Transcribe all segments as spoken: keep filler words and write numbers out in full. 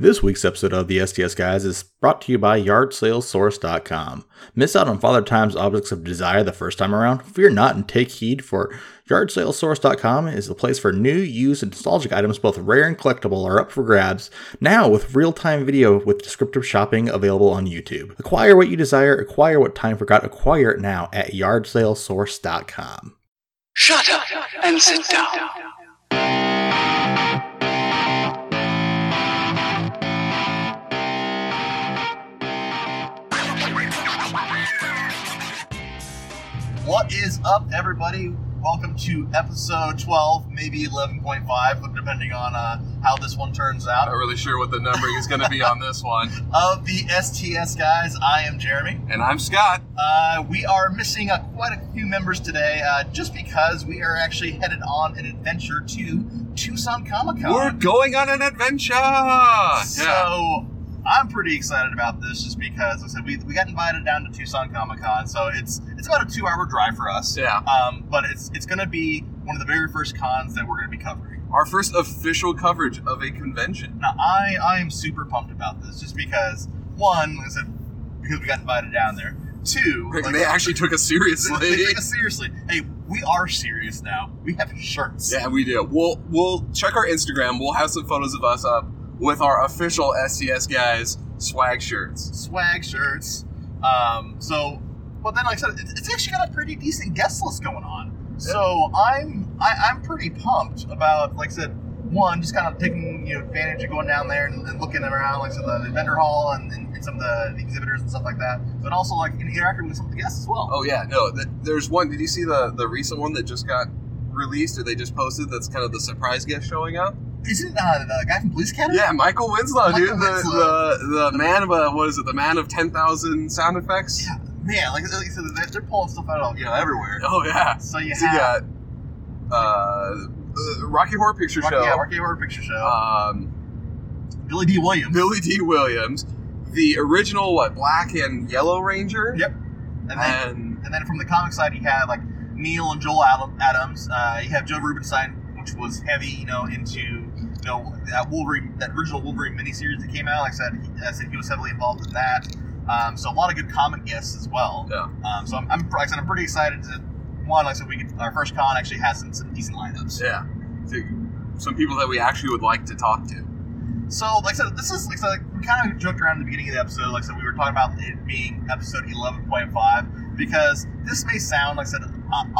This week's episode of the S T S Guys is brought to you by Yard Sale Source dot com. Miss out on Father Time's Objects of Desire the first time around? Fear not and take heed, for Yard Sale Source dot com is the place for new, used, and nostalgic items, both rare and collectible, are up for grabs, now with real-time video with descriptive shopping available on YouTube. Acquire what you desire, acquire what time forgot, acquire it now at Yard Sale Source dot com. Shut up and sit down. What is up, everybody? Welcome to episode twelve, maybe eleven point five, depending on uh, how this one turns out. Not really sure what the numbering is going to be on this one. Of the S T S Guys, I am Jeremy. And I'm Scott. Uh, we are missing uh, quite a few members today, uh, just because we are actually headed on an adventure to Tucson Comic Con. We're going on an adventure! So... Yeah. I'm pretty excited about this just because, like I said, we we got invited down to Tucson Comic Con, so it's it's about a two-hour drive for us. Yeah. Um, but it's it's going to be one of the very first cons that we're going to be covering. Our first official coverage of a convention. Now, I, I am super pumped about this just because, one, like I said, because we got invited down there. Two, like, they actually took us seriously. They took us seriously. Hey, we are serious now. We have shirts. Yeah, we do. We'll we'll check our Instagram. We'll have some photos of us up with our official S T S Guys swag shirts. Swag shirts. Um, so, but then, like I said, it's actually got a pretty decent guest list going on. Yeah. So I'm I, I'm pretty pumped about, like I said, one, just kind of taking you know, advantage of going down there and, and looking around, like so the vendor hall and, and, and some of the, the exhibitors and stuff like that, but also like interacting with some of the guests as well. Oh yeah, no, th- there's one. Did you see the, the recent one that just got released or they just posted that's kind of the surprise guest showing up? Isn't uh, the guy from Police Academy? Yeah, Michael Winslow, Michael dude. The, Winslow. the the man of uh, what is it? The man of ten thousand sound effects. Yeah, man. Like, like so they're pulling stuff out of you know everywhere. Oh yeah. So you so have you got uh, Rocky Horror Picture Rocky, Show. Yeah, Rocky Horror Picture Show. Um, Billy D. Williams. Billy D. Williams, the original what Black and Yellow Ranger. Yep. And then and, and then from the comic side, you have like Neal and Joel Adams. Uh, you have Joe Rubinstein, which was heavy, you know, into. You know, that Wolverine, that original Wolverine miniseries that came out, like I said, he, I said he was heavily involved in that. Um, so a lot of good comic guests as well. Yeah. Um, so I'm, I'm, like I said, I'm pretty excited that one, like I said, we could, our first con actually has some, some decent lineups. Yeah. Some people that we actually would like to talk to. So, like I said, this is like, so, like we kind of joked around at the beginning of the episode. Like I said, we were talking about it being episode eleven point five because this may sound, like I said, a,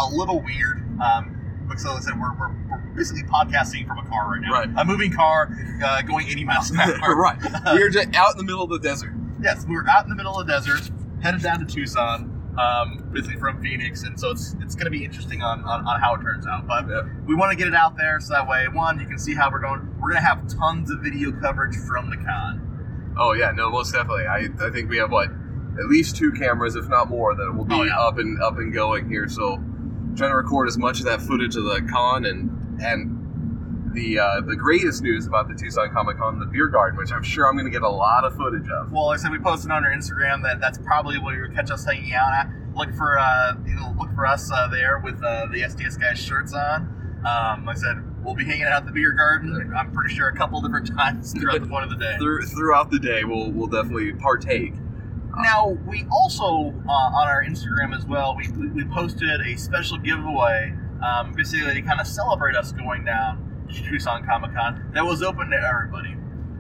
a little weird. Um, So, like I said, we're, we're, we're basically podcasting from a car right now. Right. A moving car uh, going eighty miles an hour. Right. We're just out in the middle of the desert. Yes, we were out in the middle of the desert, headed down to Tucson, um, basically from Phoenix. And so it's it's going to be interesting on, on, on how it turns out. But yeah. We want to get it out there so that way, one, you can see how we're going. We're going to have tons of video coverage from the con. Oh, yeah. No, most definitely. I, I think we have, what, at least two cameras, if not more, that will be oh, yeah. up and up and going here. So... trying to record as much of that footage of the con and and the uh, the greatest news about the Tucson Comic Con, the beer garden, which I'm sure I'm going to get a lot of footage of. Well, like I said, we posted on our Instagram that that's probably where you'll catch us hanging out at. Look for uh, you know, look for us uh, there with uh, the S T S Guys shirts on. Um, like I said, we'll be hanging out at the beer garden. I'm pretty sure a couple different times throughout the one of the day. Through, throughout the day, we'll we'll definitely partake. Now, we also, uh, on our Instagram as well, we we posted a special giveaway, um, basically to kind of celebrate us going down to Tucson Comic Con, that was open to everybody.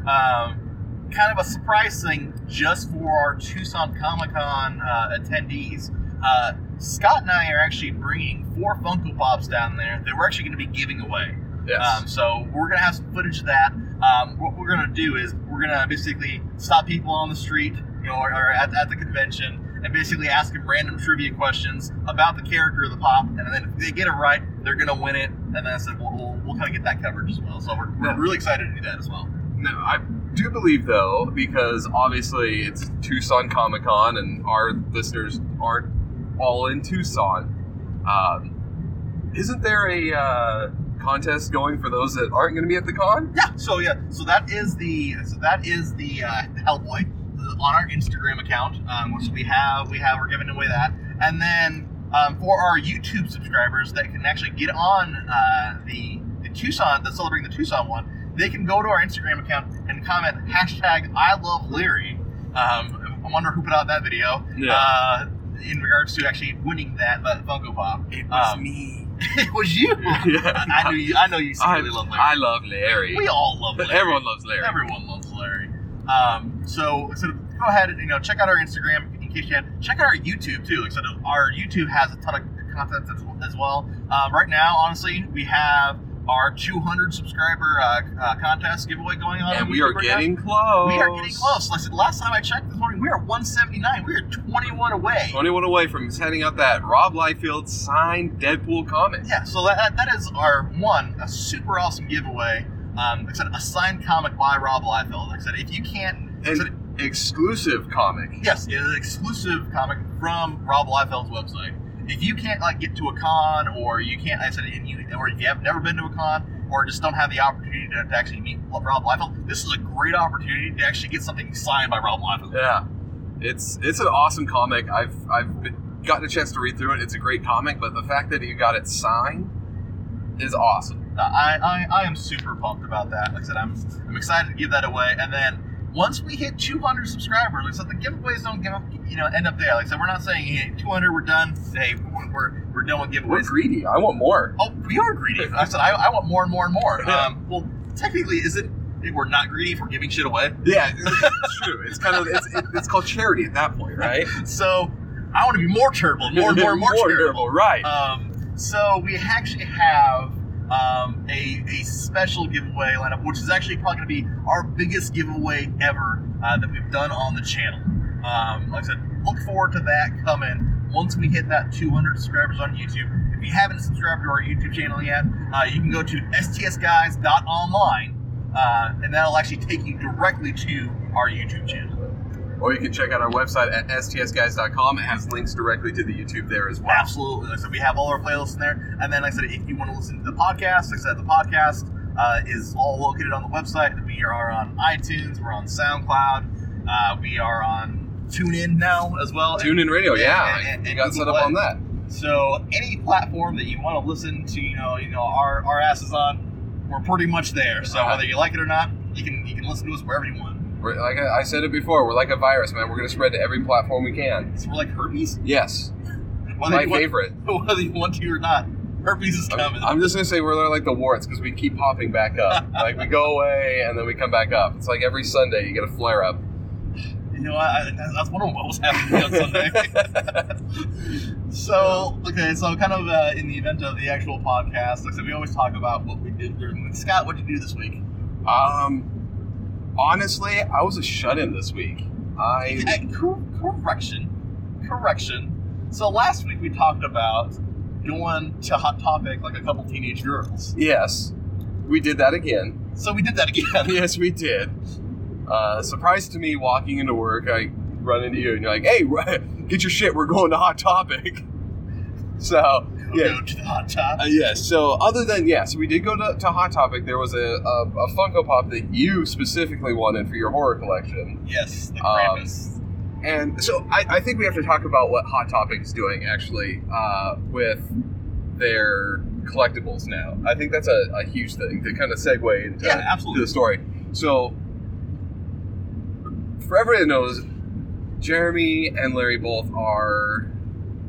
Um, kind of a surprise thing just for our Tucson Comic Con uh, attendees. Uh, Scott and I are actually bringing four Funko Pops down there that we're actually going to be giving away. Yes. Um, so we're going to have some footage of that. Um, what we're going to do is we're going to basically stop people on the street, you know, or, or at, at the convention, and basically ask them random trivia questions about the character of the pop, and then if they get it right, they're going to win it, and then I said, we'll, we'll, we'll kind of get that coverage as well. So we're, we're really excited to do that as well. No, I do believe, though, because obviously it's Tucson Comic Con, and our listeners aren't all in Tucson. Um, isn't there a... Uh, contest going for those that aren't going to be at the con? Yeah. So yeah. So that is the so that is the uh, Hellboy on our Instagram account, um, which we have we have we're giving away that, and then um, for our YouTube subscribers that can actually get on uh, the the Tucson, the celebrating the Tucson one, they can go to our Instagram account and can comment hashtag I love Leary. Um, I wonder who put out that video. Yeah. Uh, in regards to actually winning that, that Funko Pop. It was um, me. It was you. Yeah. I knew you. I know you secretly I, love Larry. I love Larry. We all love Larry. Everyone loves Larry. Everyone loves Larry. Um, so, so go ahead and you know check out our Instagram in case you had. Check out our YouTube too. Like, so our YouTube has a ton of content as well. Um, right now, honestly, we have our two hundred subscriber uh, uh, contest giveaway going on, and we are getting close. We are getting close. Like I said, last time I checked this morning, we are one seventy-nine. We are twenty-one away. twenty-one away from sending out that Rob Liefeld signed Deadpool comic. Yeah, so that that is our one, a super awesome giveaway. Um, like I said, a signed comic by Rob Liefeld. Like I said, if you can't, like said, exclusive comic. Yes, it is an exclusive comic from Rob Liefeld's website. If you can't like get to a con, or you can't, I said, and you, or if you have never been to a con, or just don't have the opportunity to, to actually meet Rob Liefeld, this is a great opportunity to actually get something signed by Rob Liefeld. Yeah, it's it's an awesome comic. I've I've been, gotten a chance to read through it. It's a great comic, but the fact that you got it signed is awesome. Uh, I, I I am super pumped about that. Like I said, I'm I'm excited to give that away, and then. Once we hit two hundred subscribers, like so the giveaways don't give up, you know, end up there. Like so, we're not saying hey, two hundred, we're done. Hey, we're we're done with giveaways. We're greedy. I want more. Oh, we are greedy. I said I, I want more and more and more. Yeah. Um, well, technically, is it we're not greedy if we're giving shit away? Yeah, it's true. It's kind of it's it, it's called charity at that point, right? So I want to be more charitable, more and more and more, more charitable, charitable, right? Um, so we actually have. Um, a, a special giveaway lineup, which is actually probably going to be our biggest giveaway ever uh, that we've done on the channel. Um, like I said, look forward to that coming once we hit that two hundred subscribers on YouTube. If you haven't subscribed to our YouTube channel yet, uh, you can go to S T S guys dot online, uh, and that'll actually take you directly to our YouTube channel. Or you can check out our website at S T S guys dot com. It has links directly to the YouTube there as well. Absolutely. Like I said, we have all our playlists in there. And then, like I said, if you want to listen to the podcast, like I said, the podcast uh, is all located on the website. We are on iTunes. We're on SoundCloud. Uh, we are on TuneIn now as well. TuneIn Radio, yeah. And, and, and you got set up on that. So any platform that you want to listen to, you know, you know, our, our asses on, we're pretty much there. So uh-huh. Whether you like it or not, you can you can listen to us wherever you want. We're, like I, I said it before, we're like a virus, man. We're going to spread to every platform we can. So we're like herpes? Yes. Whether My want, favorite. Whether you want to or not, herpes is coming. I'm, I'm just going to say we're like the warts because we keep popping back up. Like we go away and then we come back up. It's like every Sunday you get a flare up. You know, I, I, I was wondering what was happening on Sunday. So, okay, so kind of uh, in the event of the actual podcast, like I said, we always talk about what we did during the week. Scott, what did you do this week? Um... Honestly, I was a shut-in this week. I hey, cor- correction, correction. So last week we talked about going to Hot Topic like a couple teenage girls. Yes, we did that again. So we did that again. Yes, we did. Uh, surprise to me, walking into work, I run into you and you're like, "Hey, get your shit. We're going to Hot Topic." So yeah, go to the Hot Topic. Uh, yes. Yeah, so other than yes, yeah, so we did go to, to Hot Topic. There was a, a, a Funko Pop that you specifically wanted for your horror collection. Yes, the Krampus. Um, and so I, I think we have to talk about what Hot Topic is doing actually uh, with their collectibles now. I think that's a, a huge thing to kind of segue into yeah, absolutely. To the story. So for everyone that knows, Jeremy and Larry both are.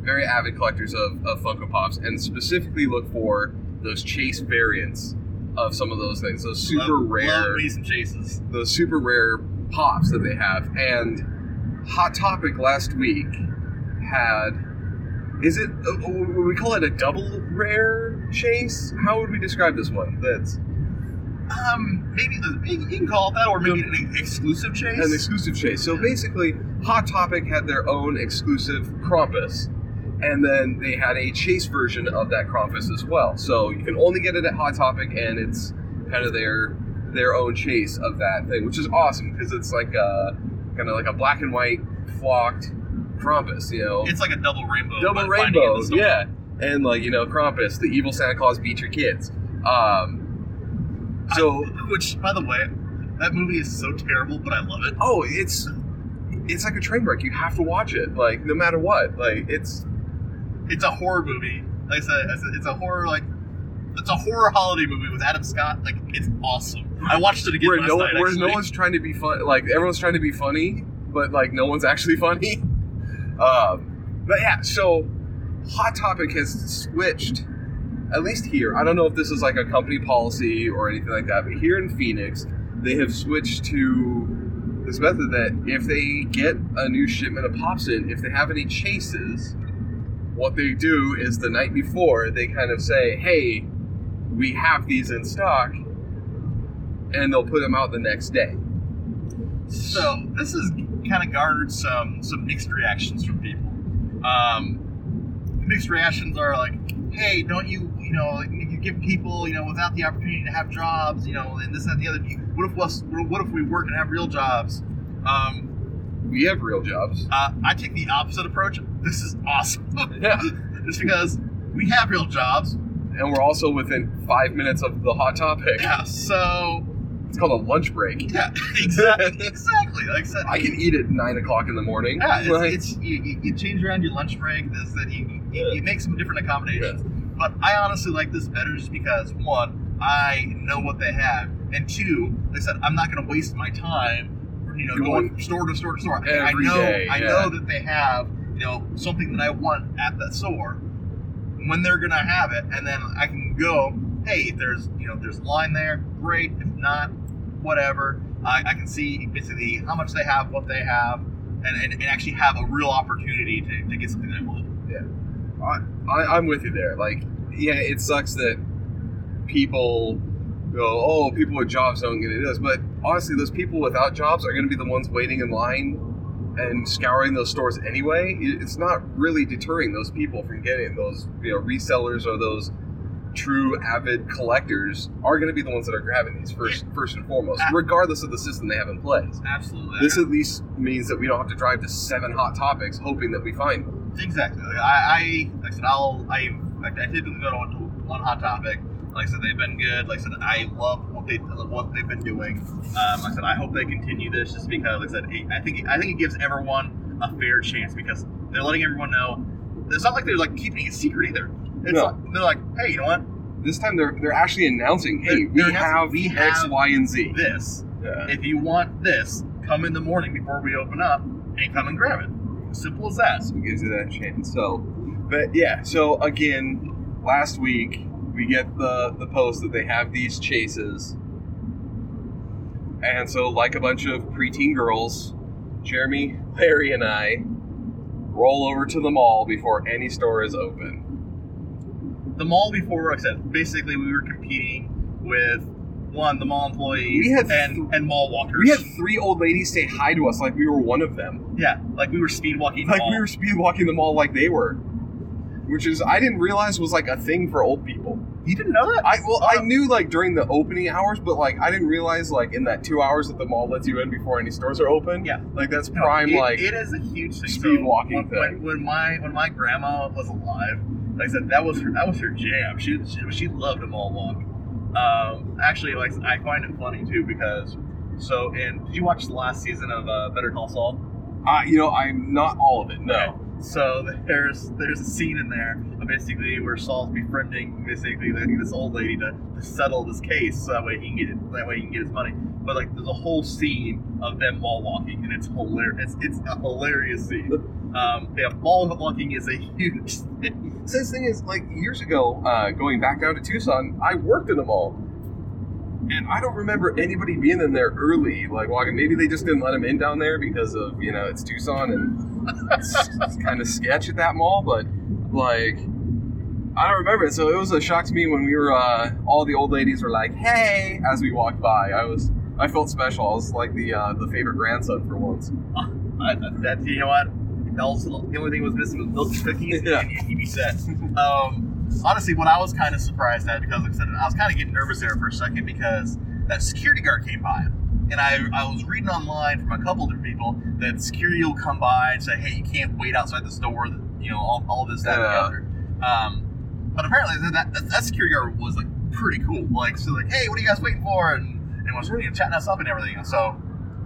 Very avid collectors of, of Funko Pops, and specifically look for those chase variants of some of those things. Those super love, rare, love some chases. Those super rare pops that they have. And Hot Topic last week had, is it? Would we call it a double rare chase? How would we describe this one? That's um maybe you can call it that, or maybe an exclusive chase. An exclusive chase. So basically, Hot Topic had their own exclusive Krampus. And then they had a chase version of that Krampus as well. So you can only get it at Hot Topic, and it's kind of their their own chase of that thing, which is awesome because it's like a kind of like a black and white flocked Krampus, you know. It's like a double rainbow. Double rainbow, yeah. And like, you know, Krampus, the evil Santa Claus beat your kids. Um, so, I, which, by the way, that movie is so terrible, but I love it. Oh, it's it's like a train wreck. You have to watch it, like no matter what. Like it's. It's a horror movie. Like I said, it's a horror, like, it's a horror holiday movie with Adam Scott. Like, it's awesome. I watched it again where last no, night. Where actually. no one's trying to be fun. Like, everyone's trying to be funny, but, like, no one's actually funny. Um, but, yeah, so Hot Topic has switched, at least here. I don't know if this is, like, a company policy or anything like that, but here in Phoenix, they have switched to this method that if they get a new shipment of Pops in, if they have any chases, what they do is the night before, they kind of say, hey, we have these in stock, and they'll put them out the next day. So this has kind of garnered some some mixed reactions from people. Um, mixed reactions are like, hey, don't you, you know, like, you give people, you know, without the opportunity to have jobs, you know, and this and the other. What if us, what if we work and have real jobs? Um, we have real jobs. Uh, I take the opposite approach. This is awesome. Yeah. It's because we have real jobs. And we're also within five minutes of the Hot Topic. Yeah, so... It's called a lunch break. Yeah, exactly. exactly. Like I said, I can eat at nine o'clock in the morning. Yeah, it's, like, it's you, you change around your lunch break. This, that, you, you, you make some different accommodations. Yeah. But I honestly like this better just because, one, I know what they have. And two, like I said, I'm not going to waste my time, you know, going, going store to store to store. Every I know, day, yeah. I know that they have, you know, something that I want at that store. When they're gonna have it, and then I can go, hey, if there's, you know, if there's line there, great. If not, whatever. I, I can see basically how much they have, what they have, and, and, and actually have a real opportunity to, to get something that I want. Yeah, I, I, I'm with you there. Like, yeah, it sucks that people go, oh, people with jobs don't get into this, but honestly, those people without jobs are gonna be the ones waiting in line and scouring those stores anyway. It's not really deterring those people from getting those, you know, resellers or those true avid collectors are going to be the ones that are grabbing these first first and foremost, regardless of the system they have in place. Absolutely. This at least means that we don't have to drive to seven Hot Topics hoping that we find them. Exactly. Like I, I, like I said, I'll, I, I typically go to one Hot Topic. Like I said, they've been good. Like I said, I love what they what they've been doing. Um, like I said, I hope they continue this just because, like I said, I think I think it gives everyone a fair chance because they're letting everyone know. It's not like they're like keeping it secret either. It's no. like, they're like, hey, you know what? This time they're they're actually announcing, hey, we have we have X, Y, and Z. This. Yeah. If you want this, come in the morning before we open up and come and grab it. Simple as that. So it gives you that chance. So, but yeah. So again, last week. We get the, the post that they have these chases. And so, like a bunch of preteen girls, Jeremy, Larry, and I roll over to the mall before any store is open. The mall before, like I said, basically we were competing with, one, the mall employees we had and, th- and mall walkers. We had three old ladies say hi to us like we were one of them. Yeah, like we were speed walking the like mall. Like we were speed walking the mall like they were. Which is, I didn't realize was like a thing for old people. You didn't know that? I Well, uh, I knew like during the opening hours, but like I didn't realize like in that two hours that the mall lets you in before any stores are open. Yeah. Like that's no, prime it, like. It is a huge thing. Speed walking so, when, thing. When my when my grandma was alive, like I said, that was her, that was her jam. She she, she loved a mall walk. Um, actually, like I find it funny too because, so, and did you watch the last season of uh, Better Call Saul? Uh, you know, I'm not all of it, no. Okay. So there's there's a scene in there, basically where Saul's befriending basically this old lady to, to settle this case, so that way he can get it, that way he can get his money. But like there's a whole scene of them mall walking, and it's hilarious. It's, it's a hilarious scene. Um, yeah, mall walking is a huge thing. So this thing is like years ago, uh, going back down to Tucson, I worked in a mall, and I don't remember anybody being in there early, like walking. Maybe they just didn't let him in down there because of, you know, it's Tucson and. It's, it's kind of sketch at that mall, but like I don't remember it. So it was a shock to me when we were uh, all the old ladies were like, "Hey!" as we walked by. I was I felt special. I was like the uh, the favorite grandson for once. Uh, that, you know what? Also, the only thing was missing was milk and cookies. Yeah, and he'd be set. Um, honestly, what I was kind of surprised at because like I said, I was kind of getting nervous there for a second because that security guard came by. And I, I was reading online from a couple different people that security will come by and say, hey, you can't wait outside the store, you know, all, all this, that, uh, and the other. Um, but apparently that, that that security guard was, like, pretty cool. Like, so, like, hey, what are you guys waiting for? And, and was, you know, chatting us up and everything. And so,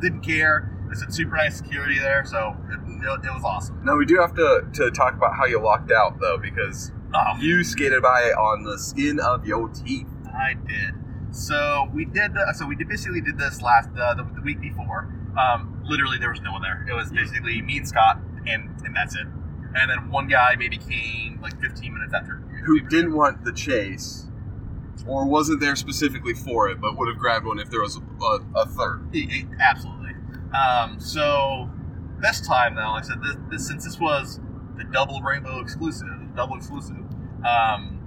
didn't care. It's a super nice security there, so it, it, it was awesome. Now, we do have to, to talk about how you locked out, though, because Oh. You skated by on the skin of your teeth. I did. So we did. The, so we did basically did this last uh, the, the week before. Um, literally, there was no one there. It was basically me and Scott, and and that's it. And then one guy maybe came like fifteen minutes after. Who didn't want the chase, or wasn't there specifically for it, but would have grabbed one if there was a, a, a third. It, it, absolutely. Um, so this time, though, like I said, this, this, since this was the Double Rainbow exclusive, double exclusive, um,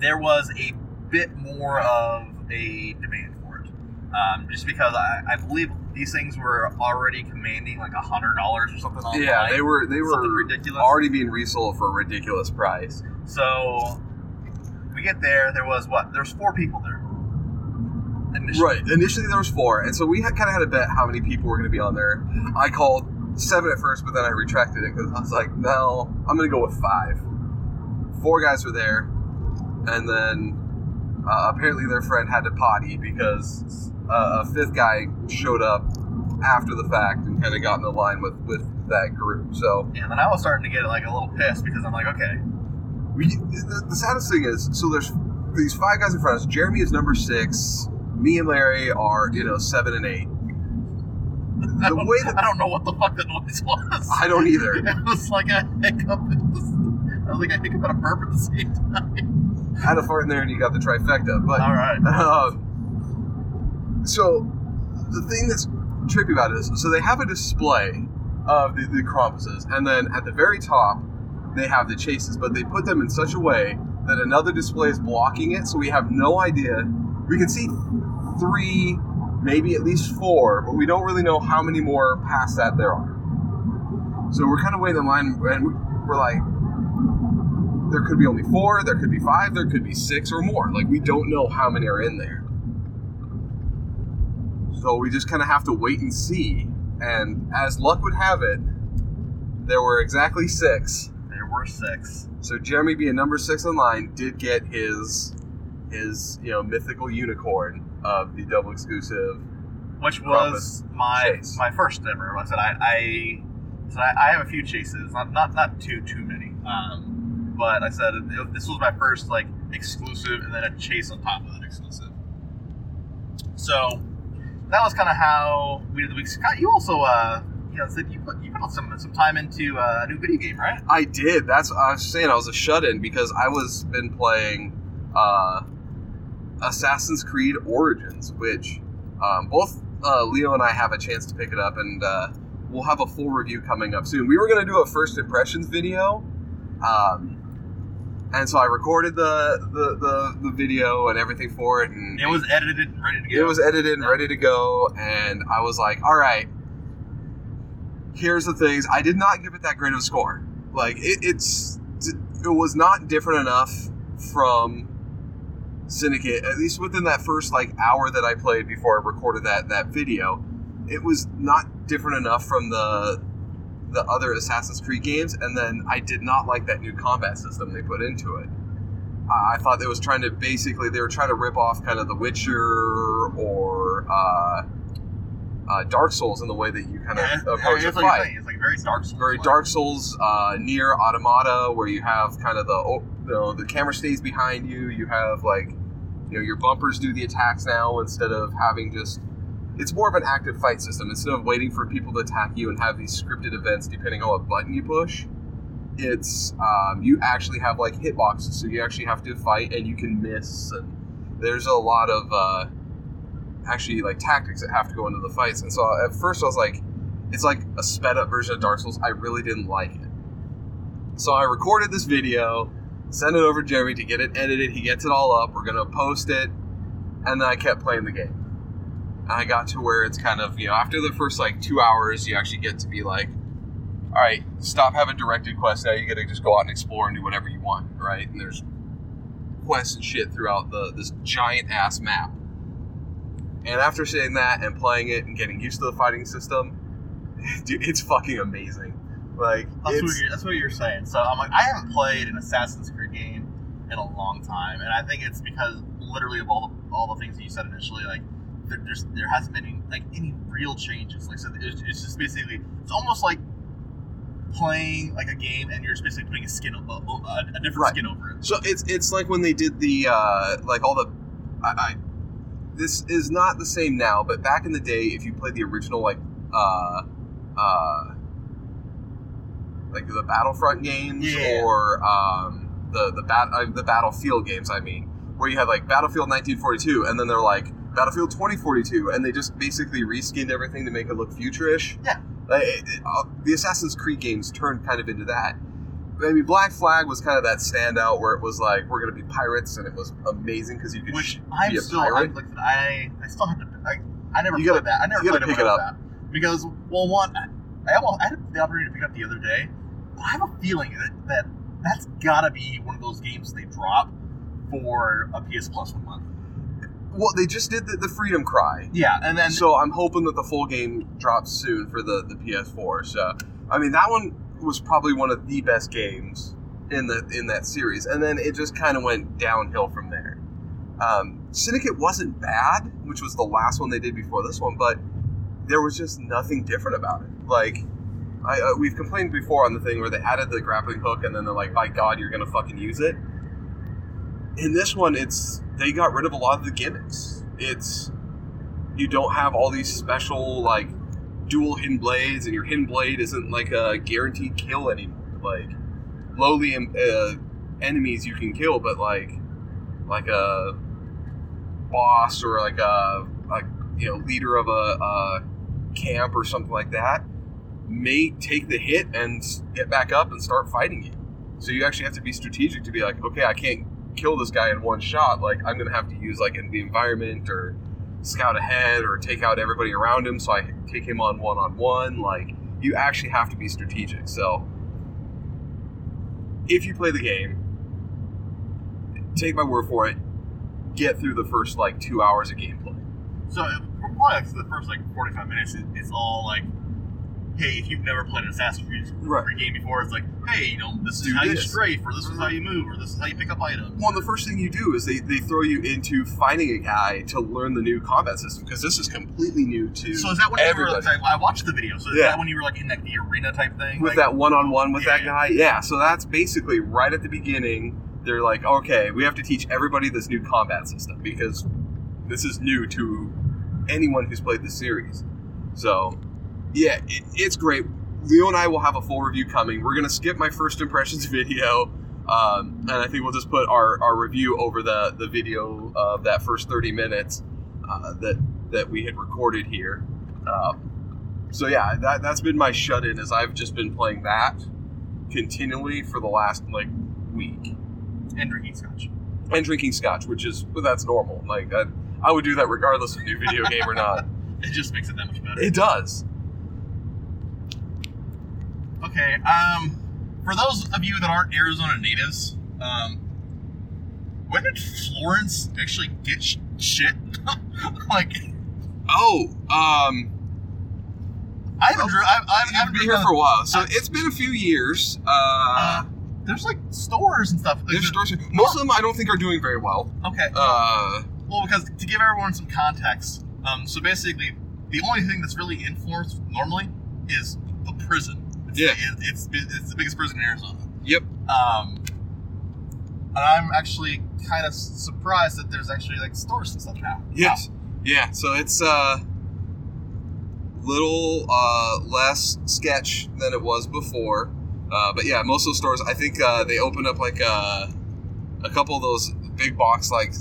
there was a bit more of a demand for it. Um, just because I, I believe these things were already commanding like one hundred dollars or something online. Yeah, they were they were ridiculous. Already being resold for a ridiculous price. So we get there, there was what? There's four people there. Initially. Right. Initially there was four. And so we had kind of had a bet how many people were going to be on there. I called seven at first, but then I retracted it because I was like, no, I'm going to go with five. Four guys were there. And then uh, apparently their friend had to potty because uh, a fifth guy showed up after the fact and kind of got in the line with, with that group. So yeah, and then I was starting to get like a little pissed because I'm like, okay. We, the, the saddest thing is, so there's these five guys in front of us. Jeremy is number six. Me and Larry are, you know, seven and eight. The I, don't, way that, I don't know what the fuck that noise was. I don't either. It was like a hiccup. I was like a hiccup and a burp at the same time. Had a fart in there and you got the trifecta. But all right. Um, so the thing that's trippy about it is, so they have a display of the, the Krampuses, and then at the very top, they have the chases, but they put them in such a way that another display is blocking it, so we have no idea. We can see three, maybe at least four, but we don't really know how many more past that there are. So we're kind of waiting in line, and we're like, there could be only four, there could be five, there could be six or more. Like, we don't know how many are in there. So we just kind of have to wait and see. And as luck would have it, there were exactly six. Six. So Jeremy, being number six in line, did get his his you know mythical unicorn of the double exclusive, which was my chase. my first ever. I said I I, so I I have a few chases, not not not too too many, um, but I said it, this was my first like exclusive, and then a chase on top of that exclusive. So that was kind of how we did the week. Scott, you also. Uh, Yeah, so you put you put some some time into uh, a new video game, right? I did. That's what I was saying. I was a shut-in because I was been playing uh, Assassin's Creed Origins, which um, both uh, Leo and I have a chance to pick it up, and uh, we'll have a full review coming up soon. We were going to do a first impressions video, um, and so I recorded the, the, the, the video and everything for it. And it was edited and ready to go. It was edited and ready to go, and I was like, all right. Here's the things. I did not give it that great of a score. Like it, it's, it was not different enough from Syndicate. At least within that first like hour that I played before I recorded that that video, it was not different enough from the the other Assassin's Creed games. And then I did not like that new combat system they put into it. I thought they was trying to basically they were trying to rip off kind of The Witcher or. Uh, Uh, Dark Souls in the way that you kind of yeah, approach yeah, a like fight. It's like very Dark Souls. Very Dark Souls, uh, NieR Automata, where you have kind of the you know the camera stays behind you. You have like you know your bumpers do the attacks now instead of having just. It's more of an active fight system instead of waiting for people to attack you and have these scripted events depending on what button you push. It's um, you actually have like hitboxes, so you actually have to fight and you can miss. And there's a lot of. Uh, actually like tactics that have to go into the fights, and so at first I was like, it's like a sped up version of Dark Souls. I really didn't like it, so I recorded this video, sent it over to Jeremy to get it edited. He gets it all up, we're gonna post it, and then I kept playing the game, and I got to where it's kind of, you know, after the first like two hours you actually get to be like, alright, stop having directed quests, now you gotta just go out and explore and do whatever you want, right? And there's quests and shit throughout the this giant ass map. And after seeing that and playing it and getting used to the fighting system, dude, it's fucking amazing. Like that's, what you're, that's what you're saying. So I'm like, I haven't played an Assassin's Creed game in a long time, and I think it's because literally of all the all the things that you said initially, like there, there's there hasn't been any, like any real changes. Like so, it's, it's just basically it's almost like playing like a game and you're just basically putting a skin, a, a, a different right. skin over it. So it's it's like when they did the uh, like all the. I, I this is not the same now, but back in the day, if you played the original like uh, uh, like the Battlefront games yeah. or um, the the bat uh, the Battlefield games, I mean, where you had like Battlefield nineteen forty-two, and then they're like Battlefield twenty forty-two, and they just basically reskinned everything to make it look futurish. Yeah. Like, it, it, uh, the Assassin's Creed games turned kind of into that. I mean, Black Flag was kind of that standout where it was like, we're going to be pirates, and it was amazing because you could Which sh- I'm be a still, pirate. Which I, I still have to, I, I never you played gotta, that. I never played pick it up. That. Because, well, one, I, I, almost, I had the opportunity to pick it up the other day, but I have a feeling that, that that's got to be one of those games they drop for a P S Plus one month. Well, they just did the, the Freedom Cry. Yeah, and then... So I'm hoping that the full game drops soon for the, the P S four. So, I mean, that one was probably one of the best games in the in that series. And then it just kind of went downhill from there. Um, Syndicate wasn't bad, which was the last one they did before this one, but there was just nothing different about it. Like, I, uh, we've complained before on the thing where they added the grappling hook and then they're like, by God, you're going to fucking use it. In this one, it's... They got rid of a lot of the gimmicks. It's, you don't have all these special, like, dual hidden blades, and your hidden blade isn't, like, a guaranteed kill anymore. Like, lowly uh, enemies you can kill, but, like, like a boss or, like, a, like, you know, leader of a, a camp or something like that may take the hit and get back up and start fighting you. So you actually have to be strategic to be like, okay, I can't kill this guy in one shot, like I'm gonna have to use like in the environment or scout ahead or take out everybody around him so I take him on one-on-one. Like, you actually have to be strategic. So if you play the game, take my word for it, get through the first like two hours of gameplay. So probably like the first like forty-five minutes is, is all like, hey, if you've never played an Assassin's Creed right. game before, it's like, hey, you know, this is do how this. you strafe, or this is how you move, or this is how you pick up items. Well, and the first thing you do is they, they throw you into fighting a guy to learn the new combat system, because this is completely new to So is that when everybody. you were, like, I watched the video, so is yeah. that when you were, like, in that, the arena type thing? With like, that one-on-one with yeah, that guy? Yeah. yeah, so that's basically right at the beginning, they're like, okay, we have to teach everybody this new combat system, because this is new to anyone who's played this series. So... Yeah, it, it's great. Leo and I will have a full review coming. We're going to skip my first impressions video, um, and I think we'll just put our, our review over the, the video of that first thirty minutes uh, that that we had recorded here. Um, so yeah, that, that's been my shut-in, as I've just been playing that continually for the last, like, week. And drinking scotch. And drinking scotch, which is, well, that's normal. Like, I, I would do that regardless of new video game or not. It just makes it that much better. It does. Okay, um, for those of you that aren't Arizona natives, um, when did Florence actually get sh- shit? like, oh, um, I haven't, well, I've, I've, I've been here done, for a while, so I've, it's been a few years. Uh, uh, there's like stores and stuff. Like, there's stores. Most of them I don't think are doing very well. Okay. Uh, well, because to give everyone some context, um, so basically the only thing that's really in Florence normally is a prison. Yeah, it's, it's it's the biggest prison in Arizona. Yep. Um, and I'm actually kind of surprised that there's actually like stores and stuff now. Yes. Wow. Yeah. So it's a uh, little uh, less sketch than it was before, uh, but yeah, most of the stores I think uh, they opened up like uh, a couple of those big box like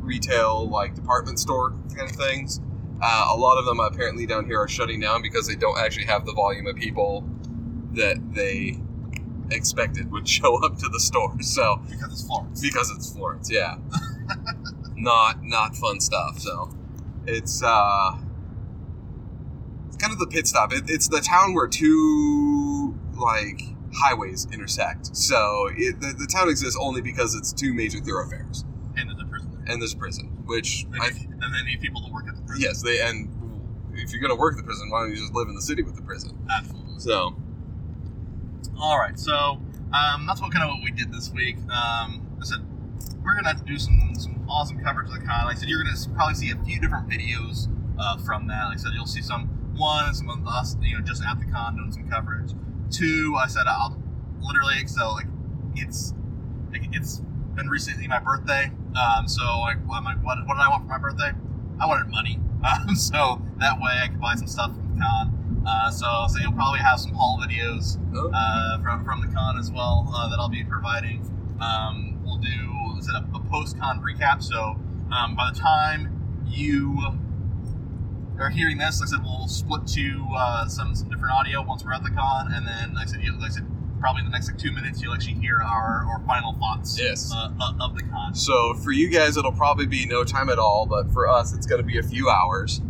retail like department store kind of things. Uh, a lot of them apparently down here are shutting down because they don't actually have the volume of people that they expected would show up to the store. So because it's Florence. Because it's Florence, yeah. not not fun stuff. So it's uh, it's kind of the pit stop. It, it's the town where two like highways intersect. So it, the, the town exists only because it's two major thoroughfares. And there's a prison. There. And there's a prison, which they I, need, and they need people to work at the prison. Yes, they and if you're going to work at the prison, why don't you just live in the city with the prison? Absolutely. So. All right, so um, that's what kind of what we did this week. Um, I said we're gonna have to do some some awesome coverage of the con. Like I said, you're gonna probably see a few different videos uh, from that. Like I said, you'll see some one, some of us, you know, just at the con doing some coverage. two, I said I'll literally, so like it's like, it's been recently my birthday, um, so like, I'm like, what, what did I want for my birthday? I wanted money, um, so that way I could buy some stuff from the con. Uh, so so you'll probably have some haul videos uh, from from the con as well uh, that I'll be providing. Um, we'll do set up a post con recap. So um, by the time you are hearing this, like I said, we'll split to uh, some some different audio once we're at the con, and then like I said, you, like I said. Probably in the next like two minutes, you'll actually hear our, our final thoughts yes. uh, of the con. So for you guys, it'll probably be no time at all, but for us, it's going to be a few hours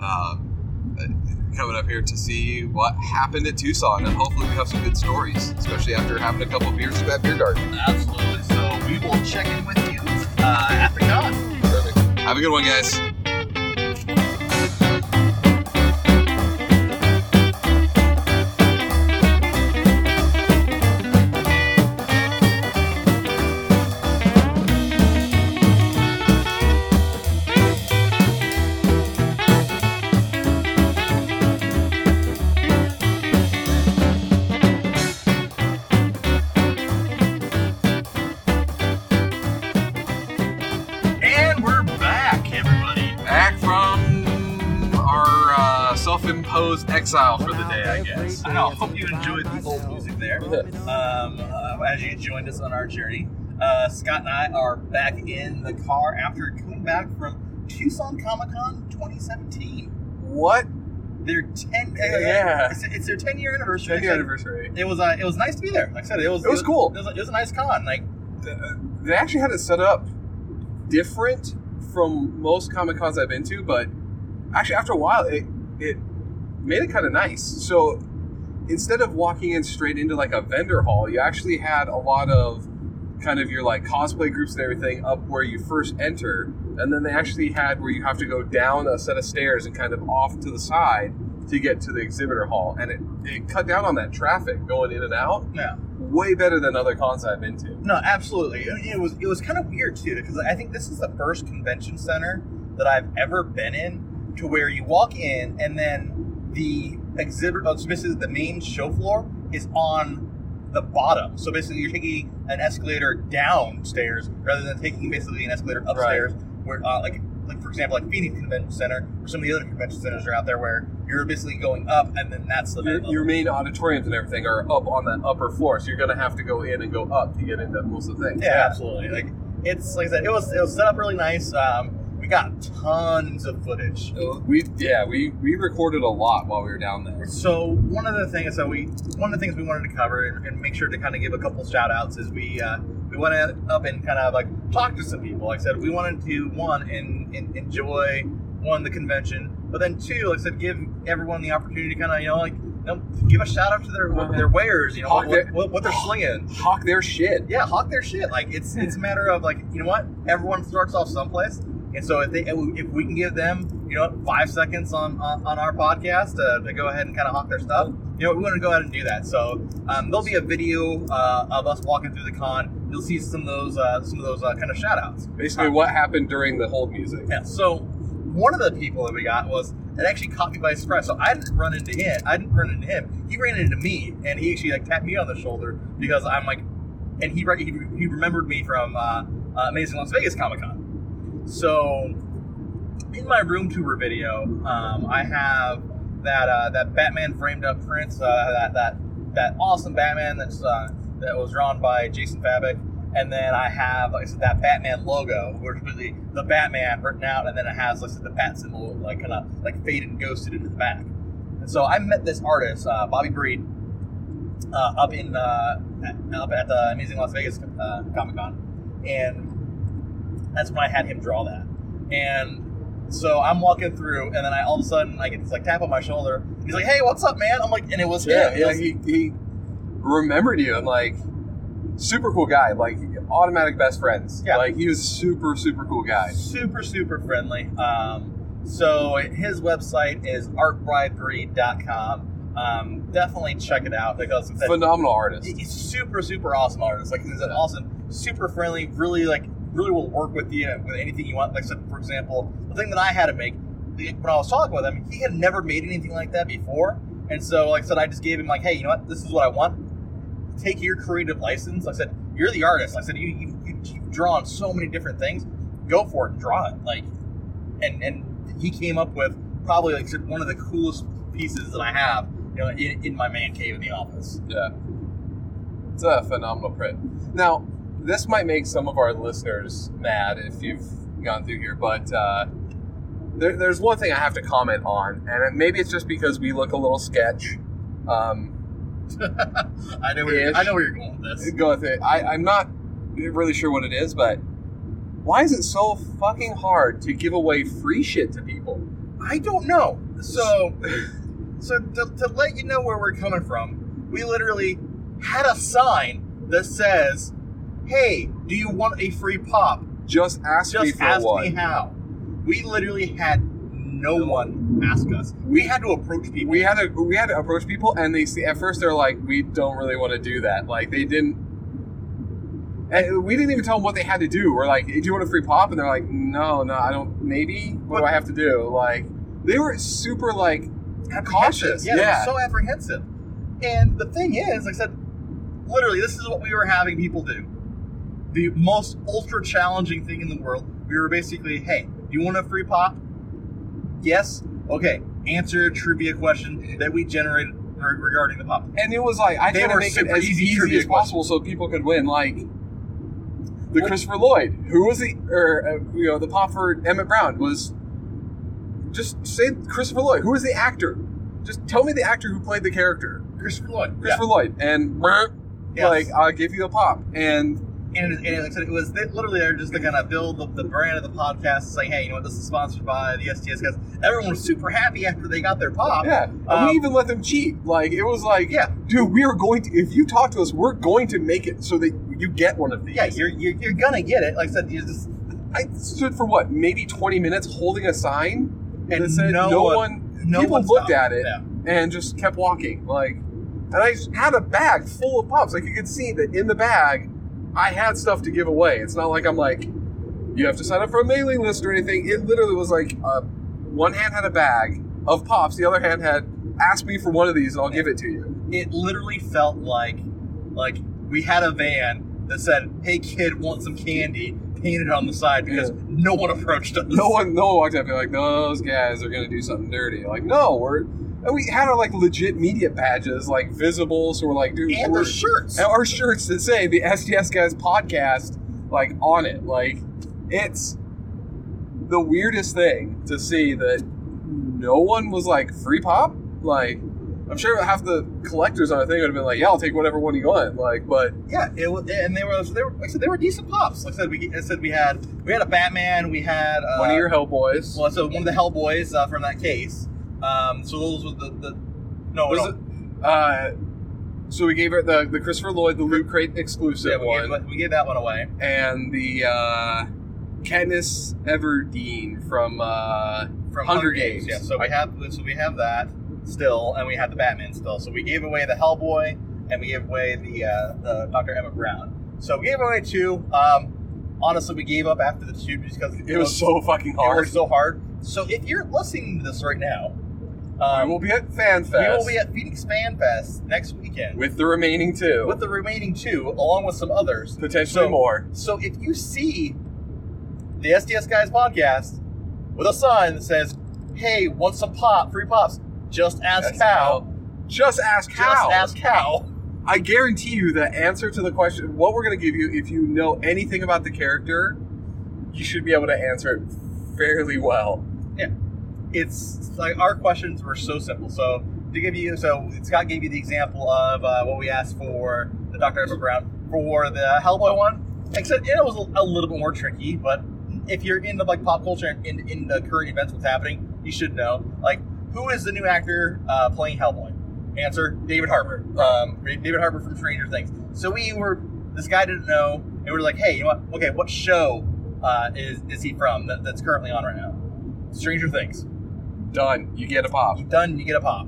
um, coming up here to see what happened at Tucson, and hopefully we have some good stories, especially after having a couple beers at that beer garden. Absolutely. So we will check in with you uh, at the con. Perfect. Have a good one, guys. Exile for the day, I guess. I know, hope you enjoyed the old music there. Um, uh, as you joined us on our journey, uh, Scott and I are back in the car after coming back from Tucson Comic Con twenty seventeen. What? Their ten. Uh, yeah. It's, it's their ten-year anniversary. ten-year anniversary. It was. Uh, it was nice to be there. Like I said, it was. It was, it was cool. It was, it was a nice con. Like they actually had it set up different from most Comic Cons I've been to, but actually after a while it it. made it kind of nice. So instead of walking in straight into like a vendor hall, you actually had a lot of kind of your like cosplay groups and everything up where you first enter, and then they actually had where you have to go down a set of stairs and kind of off to the side to get to the exhibitor hall, and it, it cut down on that traffic going in and out. Yeah, way better than other cons I've been to. No, absolutely. It was it was kind of weird too, because I think this is the first convention center that I've ever been in to where you walk in and then the exhibit, oh, so basically the main show floor is on the bottom. So basically, you're taking an escalator downstairs rather than taking basically an escalator upstairs. Right. Where, uh, like, like for example, like Phoenix Convention Center or some of the other convention centers are out there where you're basically going up, and then that's the your, your main auditoriums and everything are up on that upper floor. So you're going to have to go in and go up to get into most of the things. Yeah, yeah, absolutely. Like it's like I said, it was it was set up really nice. Um, We got tons of footage. We yeah, we, we recorded a lot while we were down there. So one of the things that we one of the things we wanted to cover and, and make sure to kind of give a couple shout outs is we uh, we went up and kind of like talked to some people. Like I said, we wanted to one and, and enjoy one the convention, but then two, like I said, give everyone the opportunity to kind of you know like you know, give a shout out to their uh-huh. their wares. You know what, their, what what they're slinging. Hawk their shit. Yeah, hawk their shit. Like it's it's a matter of like you know what everyone starts off someplace. And so if, they, if we can give them, you know, five seconds on, on, on our podcast uh, to go ahead and kind of hawk their stuff, you know, we want to go ahead and do that. So um, there'll be a video uh, of us walking through the con. You'll see some of those uh, some of those uh, kind of shout outs. Basically um, what happened during the hold music. Yeah. So one of the people that we got was, it actually caught me by surprise. So I didn't run into him. I didn't run into him. He ran into me, and he actually like tapped me on the shoulder because I'm like, and he, he, he remembered me from uh, uh, Amazing Las Vegas Comic Con. So, in my room tour video, um, I have that uh, that Batman framed up prints, uh, that that that awesome Batman that's uh, that was drawn by Jason Fabic, and then I have like I said, that Batman logo, where the the Batman written out, and then it has like I said, the bat symbol like kind of like faded and ghosted into the back. And so I met this artist, uh, Bobby Breed, uh, up in uh, at, up at the Amazing Las Vegas uh, Comic Con, and that's when I had him draw that. And so I'm walking through, and then I all of a sudden I get this like tap on my shoulder. He's like, "Hey, what's up, man?" I'm like, and it was yeah, him. It yeah, was, he, he remembered you, and like, super cool guy. Like, automatic best friends. Yeah. Like, he was super, super cool guy. Super, super friendly. Um, so his website is art by breed dot com. Um, definitely check it out because it's phenomenal artist. He's super, super awesome artist. Like, he's an awesome, super friendly, really like. really will work with you with anything you want. Like, so for example, the thing that I had to make, when I was talking with him, he had never made anything like that before. And so, like I said, I just gave him, like, hey, you know what? This is what I want. Take your creative license. Like I said, you're the artist. Like I said, you, you, you, you've drawn so many different things. Go for it and draw it. Like, and and he came up with probably, like I said, one of the coolest pieces that I have, you know, in, in my man cave in the office. Yeah. It's a phenomenal print. Now, this might make some of our listeners mad if you've gone through here, but uh, there, there's one thing I have to comment on, and it, maybe it's just because we look a little sketch. Um, I know where you're, I know where you're going with this. Go with it. I, I'm not really sure what it is, but why is it so fucking hard to give away free shit to people? I don't know. So, so to, to let you know where we're coming from, we literally had a sign that says, hey, do you want a free pop? Just ask Just me for ask one. Just ask me how. We literally had no, no one ask us. We had to approach people. We had to we had to approach people, and they see, at first they're like, we don't really want to do that. Like, they didn't. And we didn't even tell them what they had to do. We're like, hey, do you want a free pop? And they're like, no, no, I don't. Maybe. What but, do I have to do? Like, they were super, like, cautious. Yeah, yeah. They were so apprehensive. And the thing is, like I said, literally, this is what we were having people do. The most ultra challenging thing in the world. We were basically, hey, do you want a free pop? Yes? Okay. Answer a trivia question that we generated regarding the pop. And it was like, I tried to make it as easy, easy as possible so people could win. Like, the what? Christopher Lloyd, who was the, or, uh, you know, the pop for Emmett Brown was, just say Christopher Lloyd. Who was the actor? Just tell me the actor who played the character. Christopher Lloyd. Christopher yeah. Lloyd. And, yes. like, I'll give you a pop. And... And, and it, it was they literally they're just going to build the, the brand of the podcast, saying, "Hey, you know what? This is sponsored by the S T S Guys." Everyone was super happy after they got their pop. Yeah, and um, we even let them cheat. Like it was like, "Yeah, dude, we are going to. If you talk to us, we're going to make it so that you get one of these." Yeah, you're you're, you're gonna get it. Like I said, you just I stood for what maybe twenty minutes holding a sign, and it said no, no one. No people one looked at it yeah. and just kept walking. Like, and I just had a bag full of pops. Like you could see that in the bag. I had stuff to give away. It's not like I'm like, you have to sign up for a mailing list or anything. It literally was like, uh, one hand had a bag of pops. The other hand had, ask me for one of these and I'll and give it to you. It literally felt like, like we had a van that said, hey kid, want some candy? Painted on the side because yeah. no one approached us. No one, no one walked up and be like, those guys are going to do something dirty. Like, no, we're... And we had our, like, legit media badges, like, visible, so we're like, dude... And our shirts. And our shirts that say the S T S Guys podcast, like, on it. Like, it's the weirdest thing to see that no one was like, free pop? Like, I'm sure half the collectors on a thing would have been like, yeah, I'll take whatever one you want. Like, but... Yeah, it was, and they were, so they were, like I said, they were decent pops. Like I said, we I said we had we had a Batman, we had... Uh, one of your Hellboys. Well, so one of the Hellboys uh, from that case. Um, so those were the, the no, was no. It, uh, so we gave her the, the Christopher Lloyd, the Loot Crate exclusive yeah, we one. Gave, we gave that one away. And the, uh, Katniss Everdeen from, uh, from Hunger Games. Games. Yeah. So we have, so we have that still, and we have the Batman still. So we gave away the Hellboy and we gave away the, uh, the Doctor Emmett Brown. So we gave away two, um, honestly, we gave up after the two because it, it was, was so fucking hard. It was so hard. So if you're listening to this right now, Um, we will be at Fan Fest. We will be at Phoenix Fan Fest next weekend. With the remaining two. With the remaining two, along with some others. Potentially so, more. So if you see the S T S Guys podcast with a sign that says, hey, want some pop, free pops, just ask That's how. Just ask just how. Just ask how. I guarantee you the answer to the question, what we're going to give you, if you know anything about the character, you should be able to answer it fairly well. Yeah. It's like our questions were so simple. So to give you, so Scott gave you the example of uh, what we asked for the Doctor Emmett Brown for the Hellboy one. Except it was a little bit more tricky. But if you're into like pop culture and in, in the current events what's happening, you should know. Like, who is the new actor uh, playing Hellboy? Answer: David Harbour. Um, David Harbour from Stranger Things. So we were this guy didn't know, and we were like, hey, you know what? Okay, what show uh, is is he from that, that's currently on right now? Stranger Things. Done. You get a pop. You done. You get a pop.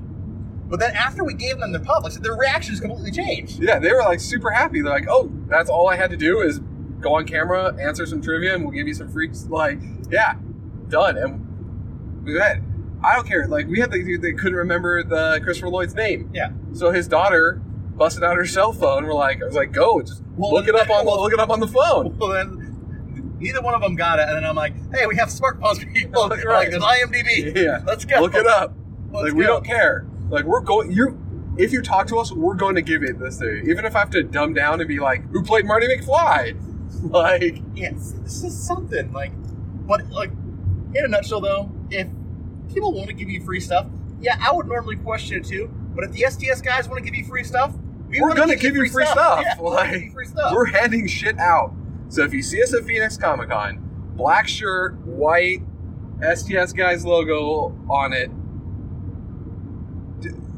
But then after we gave them their pop, like, their reactions completely changed. Yeah, they were like super happy. They're like, "Oh, that's all I had to do is go on camera, answer some trivia, and we'll give you some freaks." Like, yeah, done. And we had. I don't care. Like, we had the dude that couldn't remember the Christopher Lloyd's name. Yeah. So his daughter busted out her cell phone. We're like, I was like, go, just well, look it up on well, look it up on the phone. Well, then neither one of them got it, and then I'm like, hey, we have smartphones for you. Right. Like, there's I M D B. Yeah. Let's go. Look it up. Let's like go. We don't care. Like, we're going. You, if you talk to us, we're going to give it this day. Even if I have to dumb down and be like, who played Marty McFly? Like, yes, this is something. Like, but like, in a nutshell, though, if people want to give you free stuff, yeah, I would normally question it too. But if the S T S guys want to give you free stuff, we we're going to give, give you free, free stuff. stuff. Yeah, like, free stuff. We're handing shit out. So if you see us at Phoenix Comic Con, black shirt, white S T S guys logo on it,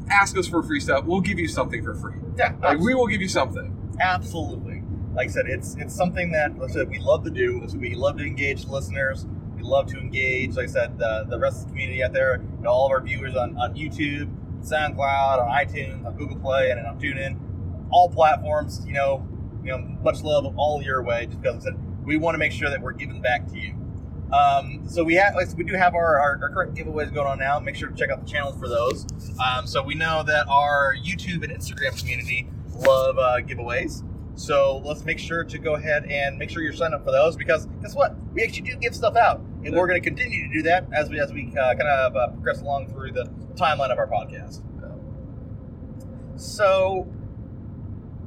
ask us for free stuff. We'll give you something for free. Yeah, like, we will give you something. Absolutely. Like I said, it's it's something that, like I said, we love to do. We love to engage listeners. We love to engage, like I said, uh, the rest of the community out there, you know, all of our viewers on, on YouTube, SoundCloud, on iTunes, on Google Play, and on TuneIn, all platforms. You know, you know, much love all your way. Just because, like I said, we want to make sure that we're giving back to you. Um, so we have, like, we do have our, our, our current giveaways going on now. Make sure to check out the channels for those. Um, so we know that our YouTube and Instagram community love uh, giveaways. So let's make sure to go ahead and make sure you're signed up for those, because guess what? We actually do give stuff out, and we're going to continue to do that as we as we uh, kind of uh, progress along through the timeline of our podcast. So,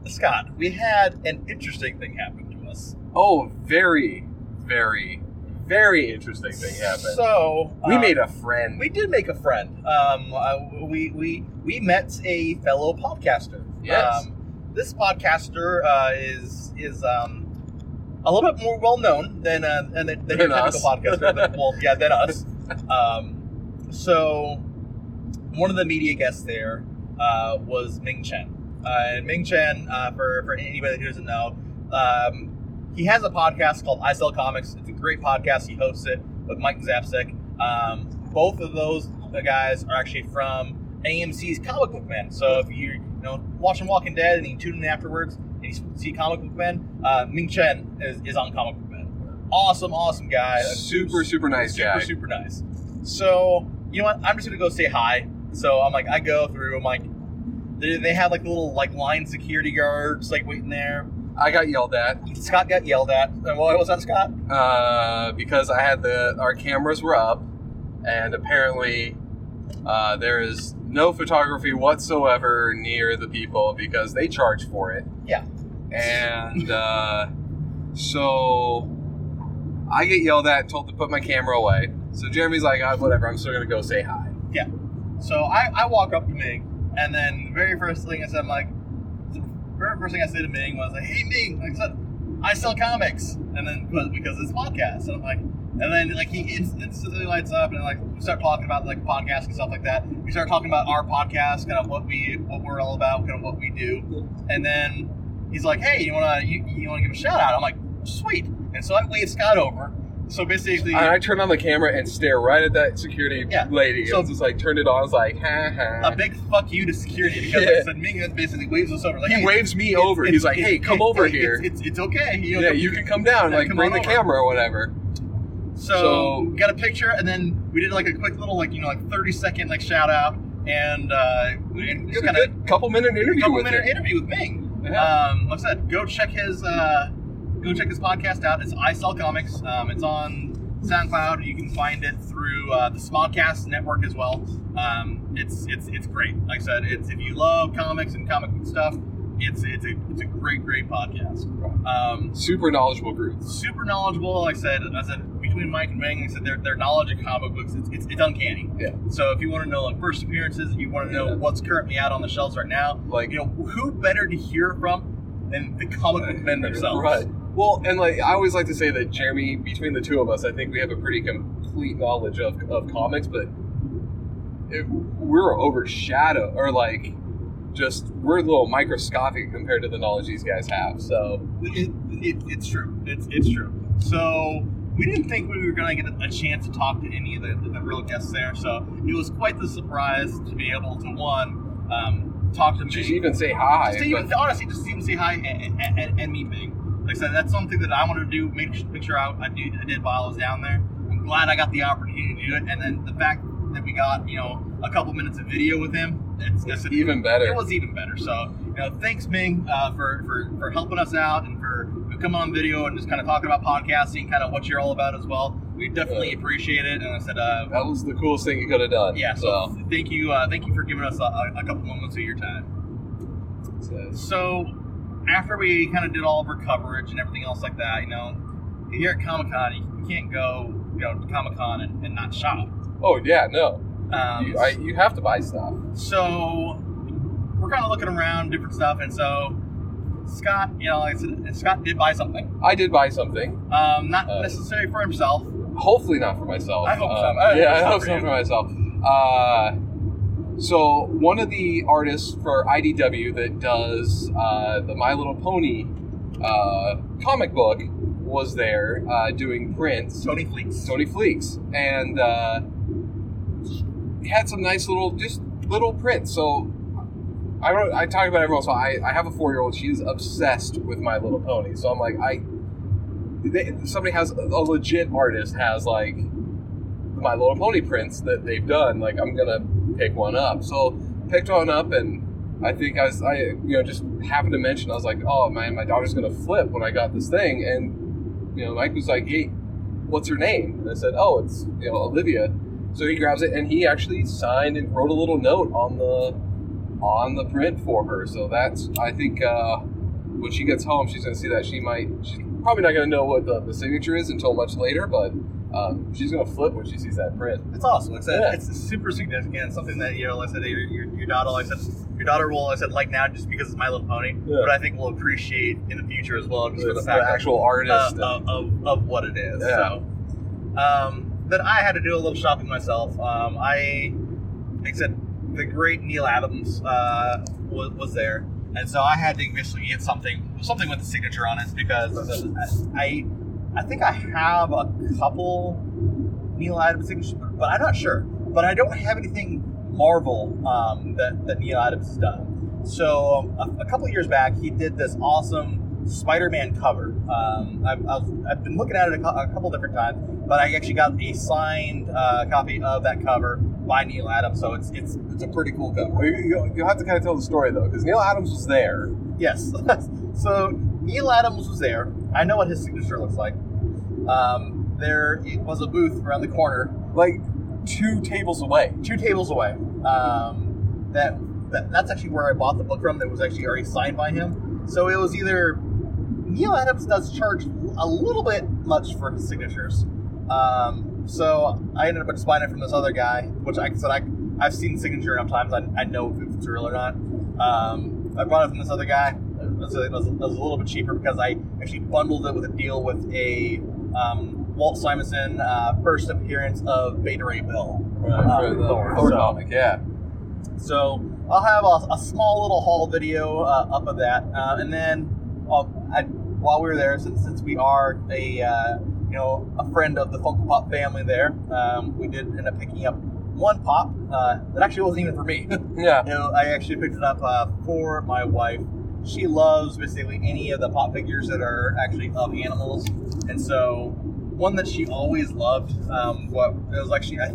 Scott, we had an interesting thing happen to us. Oh, very, very. Very interesting thing happened. So we um, made a friend. We did make a friend. Um, uh, we we we met a fellow podcaster. Yes. Um, this podcaster uh, is is um, a little bit more well known than uh, than, than, than your typical podcaster. than, well, yeah, than us. Um, so one of the media guests there uh, was Ming Chen, uh, and Ming Chen, uh, for for anybody who doesn't know. Um, He has a podcast called I Sell Comics. It's a great podcast. He hosts it with Mike Zapsik. Um, both of those guys are actually from A M C's Comic Book Men. So if you're you know, watching Walking Dead and you tune in afterwards and you see Comic Book Men, uh, Ming Chen is, is on Comic Book Men. Awesome, awesome guy. Super, super nice super, guy. Super, super nice. So, you know what? I'm just going to go say hi. So I'm like, I go through. I'm like, they, they have like little like line security guards like waiting there. I got yelled at. Scott got yelled at. And why was that, Scott? Uh, because I had the our cameras were up, and apparently uh, there is no photography whatsoever near the people because they charge for it. Yeah. And uh, so I get yelled at, and told to put my camera away. So Jeremy's like, oh, whatever. I'm still gonna go say hi. Yeah. So I, I walk up to Mig, and then the very first thing I said, I'm like. Very first thing I said to Ming was like, "Hey Ming, like I said, I sell comics," and then because it's podcast, and I'm like, and then like he instantly lights up, and like we start talking about like podcasts and stuff like that. We start talking about our podcast, kind of what we what we're all about, kind of what we do, and then he's like, "Hey, you wanna you, you wanna give a shout out?" I'm like, "Sweet," and so I wave Scott over. So basically, I, I turned on the camera and stare right at that security yeah. lady. So it's like turned it on. I was like, ha ha. A big fuck you to security because yeah. like, so Ming basically waves us over. Like, he hey, waves me it's, over. It's, He's like, hey, it's, come it's, over it's, here. It's, it's, it's okay. You know, yeah, come, you can come down. Like, come bring the over. camera or whatever. So, so got a picture, and then we did like a quick little like you know like thirty second like shout out, and uh, and just kind of couple minute interview. Couple with minute him. interview with Ming. Yeah. Um, like I said, go check his. Uh, Go check this podcast out. It's I Sell Comics. Um, it's on SoundCloud. You can find it through uh, the Smodcast network as well. Um, it's it's it's great. Like I said, it's if you love comics and comic book stuff, it's it's a it's a great great podcast. Um, super knowledgeable group. Super knowledgeable. Like I said, I said between Mike and Ming, I said their their knowledge of comic books it's it's, it's uncanny. Yeah. So if you want to know like first appearances, you want to know yeah. what's currently out on the shelves right now, like you know who better to hear from than the comic book men themselves. Right. Well, and like I always like to say that Jeremy, between the two of us, I think we have a pretty complete knowledge of, of comics, but it, we're overshadowed, or like just we're a little microscopic compared to the knowledge these guys have. So it, it, it's true. It's it's true. So we didn't think we were going to get a chance to talk to any of the, the real guests there. So it was quite the surprise to be able to one um, talk to Ming. Just even say hi. Just even, but, honestly, just even say hi and, and, and, and meet Ming. Like I said, that's something that I wanted to do, make, make sure I, I, do, I did while I was down there. I'm glad I got the opportunity to do it. And then the fact Then we got, you know, a couple minutes of video with him. It's, it's an, even better. It was even better. So, you know, thanks, Ming, uh, for, for, for helping us out and for coming on video and just kind of talking about podcasting, kind of what you're all about as well. We definitely uh, appreciate it. And I said, uh, that was the coolest thing you could have done. Yeah. So, so. thank you. Uh, thank you for giving us a, a couple moments of your time. So, so after we kind of did all of our coverage and everything else like that, you know, here at Comic-Con, you can't go, you know, to Comic-Con and, and not shop. Oh, yeah, no. Um, you, I, you have to buy stuff. So we're kind of looking around different stuff, and so Scott, you know, like I said, Scott did buy something. I did buy something. Um, not uh, necessarily for himself. Hopefully not for myself. I hope um, so. I yeah, I hope so for myself. Uh, so one of the artists for I D W that does uh, the My Little Pony uh, comic book was there uh, doing prints. Tony Fleeks. Tony Fleeks. And uh, he had some nice little, just little prints. So I wrote, I talk about everyone. So I, I have a four-year-old. She's obsessed with My Little Pony. So I'm like, I they, somebody has, a legit artist has like My Little Pony prints that they've done. Like, I'm going to pick one up. So picked one up, and I think I was, I you know, just happened to mention, I was like, oh man, my daughter's going to flip when I got this thing. And you know, Mike was like, hey, what's her name? And I said, oh, it's, you know, Olivia. So he grabs it, and he actually signed and wrote a little note on the on the print for her. So that's, I think, uh, when she gets home, she's going to see that. She might, she's probably not going to know what the, the signature is until much later, but um, she's going to flip when she sees that print. It's awesome. It's, yeah. a, it's super significant. Something that, you know, like I said, your, your, your daughter, like I said, your daughter will, like I said, like now just because it's My Little Pony, yeah. but I think we'll appreciate in the future as well, just for the fact the actual artist uh, of, of, of what it is. Yeah. So, um, then I had to do a little shopping myself. Um, I, like I said, the great Neal Adams uh, was, was there, and so I had to basically get something, something with a signature on it, because I, I think I have a couple Neal Adams signatures, but I'm not sure. But I don't have anything Marvel um, that, that Neal Adams has done. So um, a, a couple years back, he did this awesome Spider-Man cover. Um, I've, I've, I've been looking at it a, co- a couple different times, but I actually got a signed uh, copy of that cover by Neal Adams. So it's it's it's a pretty cool cover. You'll, you'll have to kind of tell the story, though, because Neal Adams was there. Yes. So Neal Adams was there. I know what his signature looks like. Um, there it was a booth around the corner. Like... Two tables away. Two tables away. Um, that, that that's actually where I bought the book from. That was actually already signed by him. So it was either Neal Adams does charge a little bit much for his signatures. Um, so I ended up just buying it from this other guy, which I said I I've seen the signature enough times. I I know if it's real or not. Um, I bought it from this other guy. It was, it was, it was a little bit cheaper because I actually bundled it with a deal with a. Um, Walt Simonson, uh, first appearance of Beta Ray Bill. Right, uh, the Thor, Thor so. Comic, yeah. So I'll have a, a small little haul video uh, up of that, uh, and then uh, I, while we were there, since since we are a uh, you know a friend of the Funko Pop family, there um, we did end up picking up one pop uh, that actually wasn't even for me. Yeah, you know, I actually picked it up uh, for my wife. She loves basically any of the pop figures that are actually of animals, and so. One that she always loved. Um, what it was actually, I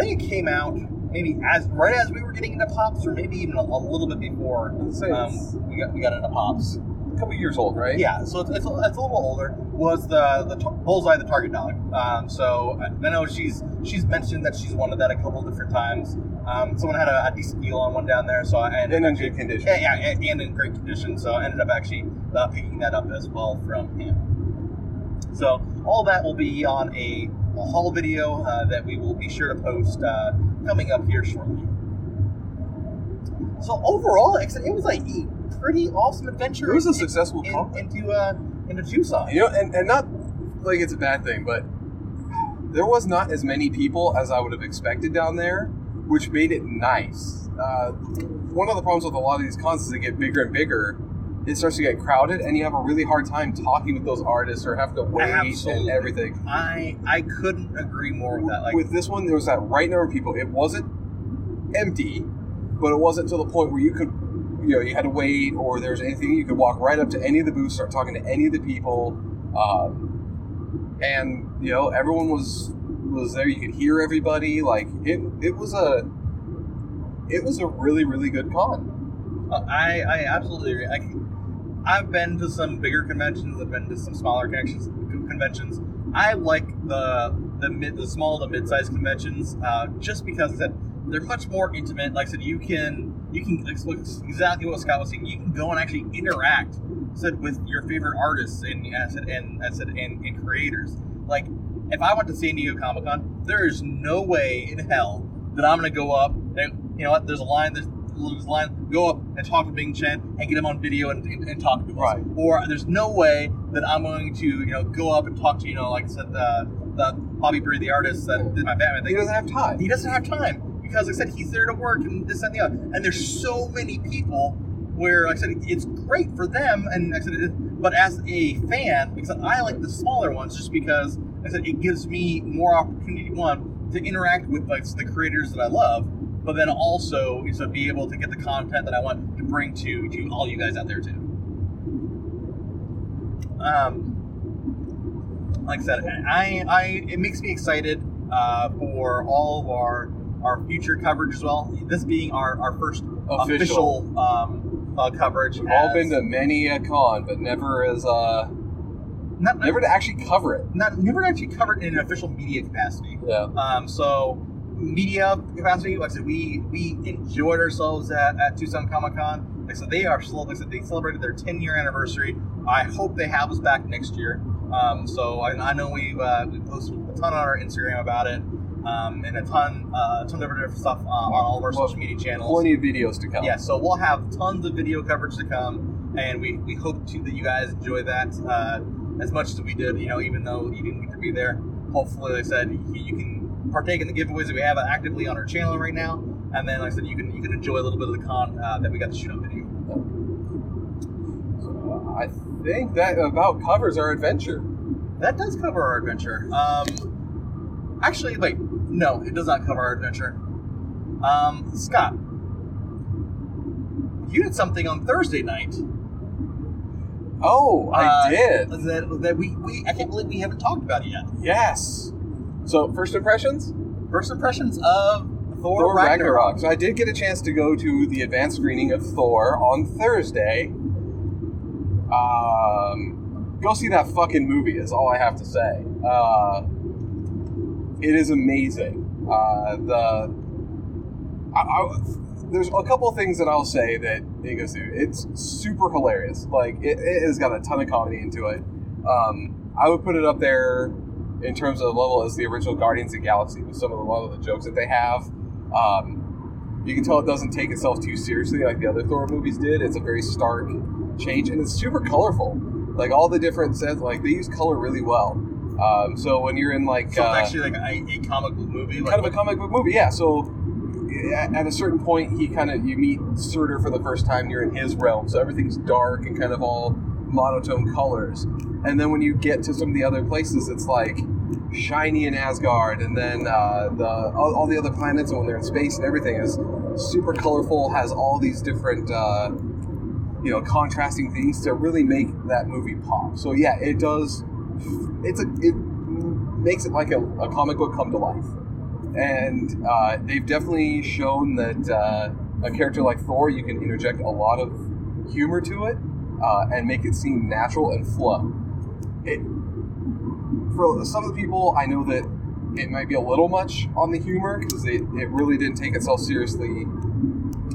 think it came out maybe as right as we were getting into Pops, or maybe even a, a little bit before um, we got we got into Pops. A couple years old, right? Yeah, so it's it's, it's a little older. Was the the tar- Bullseye the Target Dog? Um, so I know she's she's mentioned that she's wanted that a couple different times. Um, someone had a, a decent deal on one down there, so I ended and in actually, good condition. Yeah, yeah, and, and in great condition. So I ended up actually uh, picking that up as well from him. So all that will be on a, a haul video uh, that we will be sure to post uh, coming up here shortly. So overall, it was like a pretty awesome adventure. It was a successful in, in, into uh, into Tucson. You know, and, and not like it's a bad thing, but there was not as many people as I would have expected down there, which made it nice. Uh, one of the problems with a lot of these cons is they get bigger and bigger. It starts to get crowded, and you have a really hard time talking with those artists or have to wait Absolutely. and everything. I I couldn't agree more with that. Like, with this one, there was that right number of people. It wasn't empty, but it wasn't to the point where you could, you know, you had to wait or there's anything. You could walk right up to any of the booths, start talking to any of the people. Um, and, you know, everyone was was there. You could hear everybody. Like it, it was a, it was a really, really good con. Uh, I, I absolutely agree. I can, I've been to some bigger conventions. I've been to some smaller connections, conventions. I like the the mid, the small, the mid-sized conventions, uh, just because that they're much more intimate. Like I said, you can you can exactly what Scott was saying. You can go and actually interact. Said with your favorite artists and I said and I said and, and creators. Like, if I went to San Diego Comic Con, there is no way in hell that I'm gonna go up and you know what? There's a line. There's, there's a line. Go up and talk to Ming Chen and get him on video and, and, and talk to us. Right. Or there's no way that I'm going to you know go up and talk to you know like I said the the Bobby Breed, the artist that did my Batman thing. He doesn't have time. He doesn't have time because like I said he's there to work and this and the other. And there's so many people. Where, like I said, it's great for them, and like I said, it, but as a fan, because I like the smaller ones, just because like I said it gives me more opportunity one to interact with like the creators that I love, but then also is to be able to get the content that I want to bring to to all you guys out there too. Um, like I said, I I it makes me excited uh, for all of our our future coverage as well. This being our our first official. official um, Uh, coverage. We've all been to many a con, but never as uh, not, never to actually cover it. Not never to actually cover it in an official media capacity. Yeah. Um. So media capacity, like I said, we we enjoyed ourselves at, at Tucson Comic Con. Like I said, they are still, like I said, they celebrated their ten year anniversary. I hope they have us back next year. Um. So I, I know we uh, we posted a ton on our Instagram about it. Um, and a ton, uh, a ton of different stuff um, on all of our well, social media channels. Plenty of videos to come. Yeah, so we'll have tons of video coverage to come, and we, we hope to, that you guys enjoy that uh, as much as we did. You know, even though you didn't get to be there, hopefully, like I said, you, you can partake in the giveaways that we have actively on our channel right now, and then, like I said, you can you can enjoy a little bit of the con uh, that we got to shoot on video. So, uh, I think that about covers our adventure. That does cover our adventure. Um, Actually, wait. No, it does not cover our adventure. Um, Scott, you did something on Thursday night. Oh, I uh, did. That, that we, we I can't believe we haven't talked about it yet. Yes. So, first impressions? First impressions of Thor, Thor Ragnarok. Ragnarok. So, I did get a chance to go to the advanced screening of Thor on Thursday. Um, go see that fucking movie is all I have to say. Uh... It is amazing. Uh, the I, I, there's a couple of things that I'll say that it goes through. It's super hilarious. Like it, it has got a ton of comedy into it. Um, I would put it up there in terms of the level as the original Guardians of the Galaxy with some of the lot of the jokes that they have. Um, you can tell it doesn't take itself too seriously like the other Thor movies did. It's a very stark change, and it's super colorful. Like all the different sets, like they use color really well. Um, so when you're in like so it's uh, actually like a, a comic book movie, kind like of a comic book movie, yeah. So at, at a certain point, he kind of you meet Surtur for the first time. You're in his realm, so everything's dark and kind of all monotone colors. And then when you get to some of the other places, it's like shiny in Asgard, and then uh, the all, all the other planets, and when they're in space and everything is super colorful. Has all these different uh, you know contrasting things to really make that movie pop. So yeah, it does. It's a, it makes it like a, a comic book come to life. And uh, they've definitely shown that uh, a character like Thor, you can interject a lot of humor to it uh, and make it seem natural and flow. It, for some of the people, I know that it might be a little much on the humor because it, it really didn't take itself seriously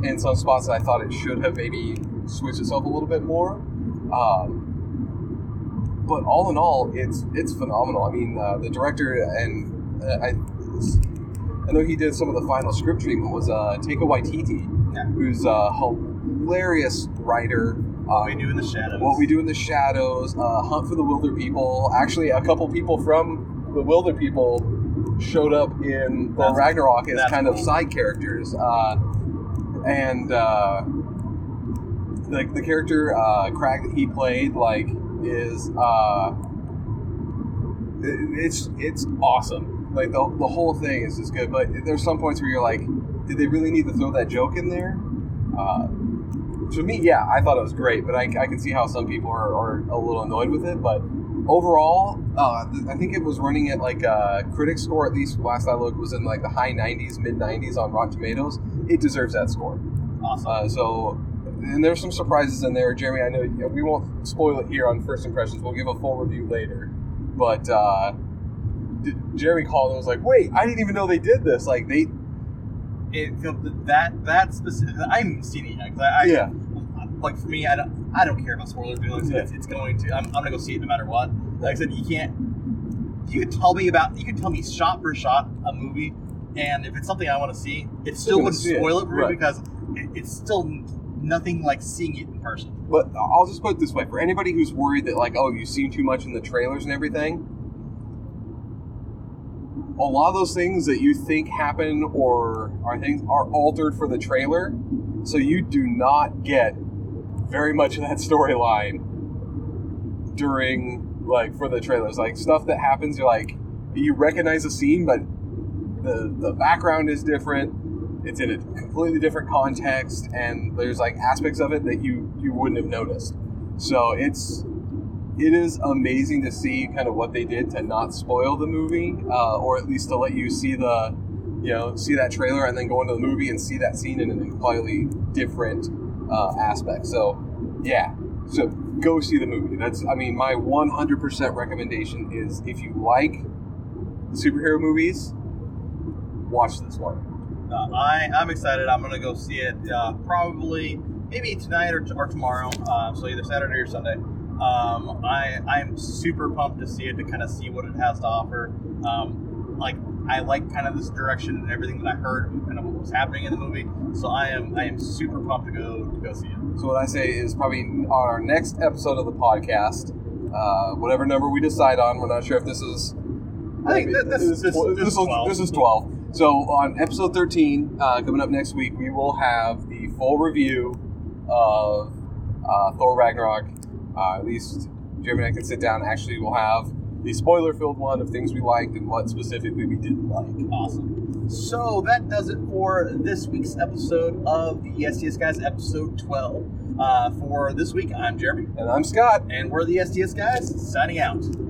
in some spots that I thought it should have maybe switched itself a little bit more. Um, But all in all, it's it's phenomenal. I mean, uh, the director and uh, I I know he did some of the final script treatment was uh, Taika Waititi, yeah. who's a hilarious writer. What um, We Do in the Shadows. What We Do in the Shadows, uh, Hunt for the Wilder People. Actually, a couple people from the Wilder People showed up in Thor Ragnarok as kind cool. of side characters. Uh, and uh, the, the character uh, Craig that he played, like, is uh it's it's awesome. Like the the whole thing is just good, but there's some points where you're like, did they really need to throw that joke in there? Uh to me, yeah, I thought it was great, but I, I can see how some people are, are a little annoyed with it, but overall, uh, I think it was running at like a critic score, at least last I looked, was in like the high nineties, mid nineties on Rotten Tomatoes. It deserves that score. Awesome. Uh, so, and there's some surprises in there. Jeremy, I know we won't spoil it here on First Impressions. We'll give a full review later. But uh, Jeremy called and was like, wait, I didn't even know they did this. Like, they... It, that that specific... I haven't seen it yet. I, I, yeah. Like, for me, I don't, I don't care about spoilers. Like, yeah. it's, it's going to... I'm, I'm going to go see it no matter what. Like I said, you can't... You could tell me about... You could tell me shot for shot a movie, and if it's something I want to see, it still wouldn't spoil it, it for right. me because it, it's still nothing like seeing it in person. But I'll just put it this way. For anybody who's worried that, like, oh, you've seen too much in the trailers and everything... A lot of those things that you think happen or are things are altered for the trailer, so you do not get very much of that storyline during, like, for the trailers. Like, stuff that happens, you're like, you recognize a scene, but the the background is different. It's in a completely different context, and there's, like, aspects of it that you, you wouldn't have noticed. So it's... It is amazing to see kind of what they did to not spoil the movie, uh, or at least to let you see the, you know, see that trailer and then go into the movie and see that scene in a completely different uh, aspect. So, yeah, so go see the movie. That's, I mean, my one hundred percent recommendation is if you like superhero movies, watch this one. Uh, I I'm excited. I'm gonna go see it uh, probably maybe tonight or, t- or tomorrow. Uh, so either Saturday or Sunday. Um, I, I'm super pumped to see it, to kind of see what it has to offer. Um, like, I like kind of this direction and everything that I heard and kind of what was happening in the movie. So I am, I am super pumped to go, to go see it. So what I say is probably on our next episode of the podcast, uh, whatever number we decide on, we're not sure if this is, I think maybe, this, this, this, this, this, is twelve. This is twelve. So on episode thirteen, uh, coming up next week, we will have the full review of, uh, Thor Ragnarok. Uh, at least Jeremy and I can sit down. Actually, we'll have the spoiler-filled one of things we liked and what specifically we didn't like. Awesome. So that does it for this week's episode of the S T S Guys, episode twelve. Uh, for this week, I'm Jeremy. And I'm Scott. And we're the S T S Guys, signing out.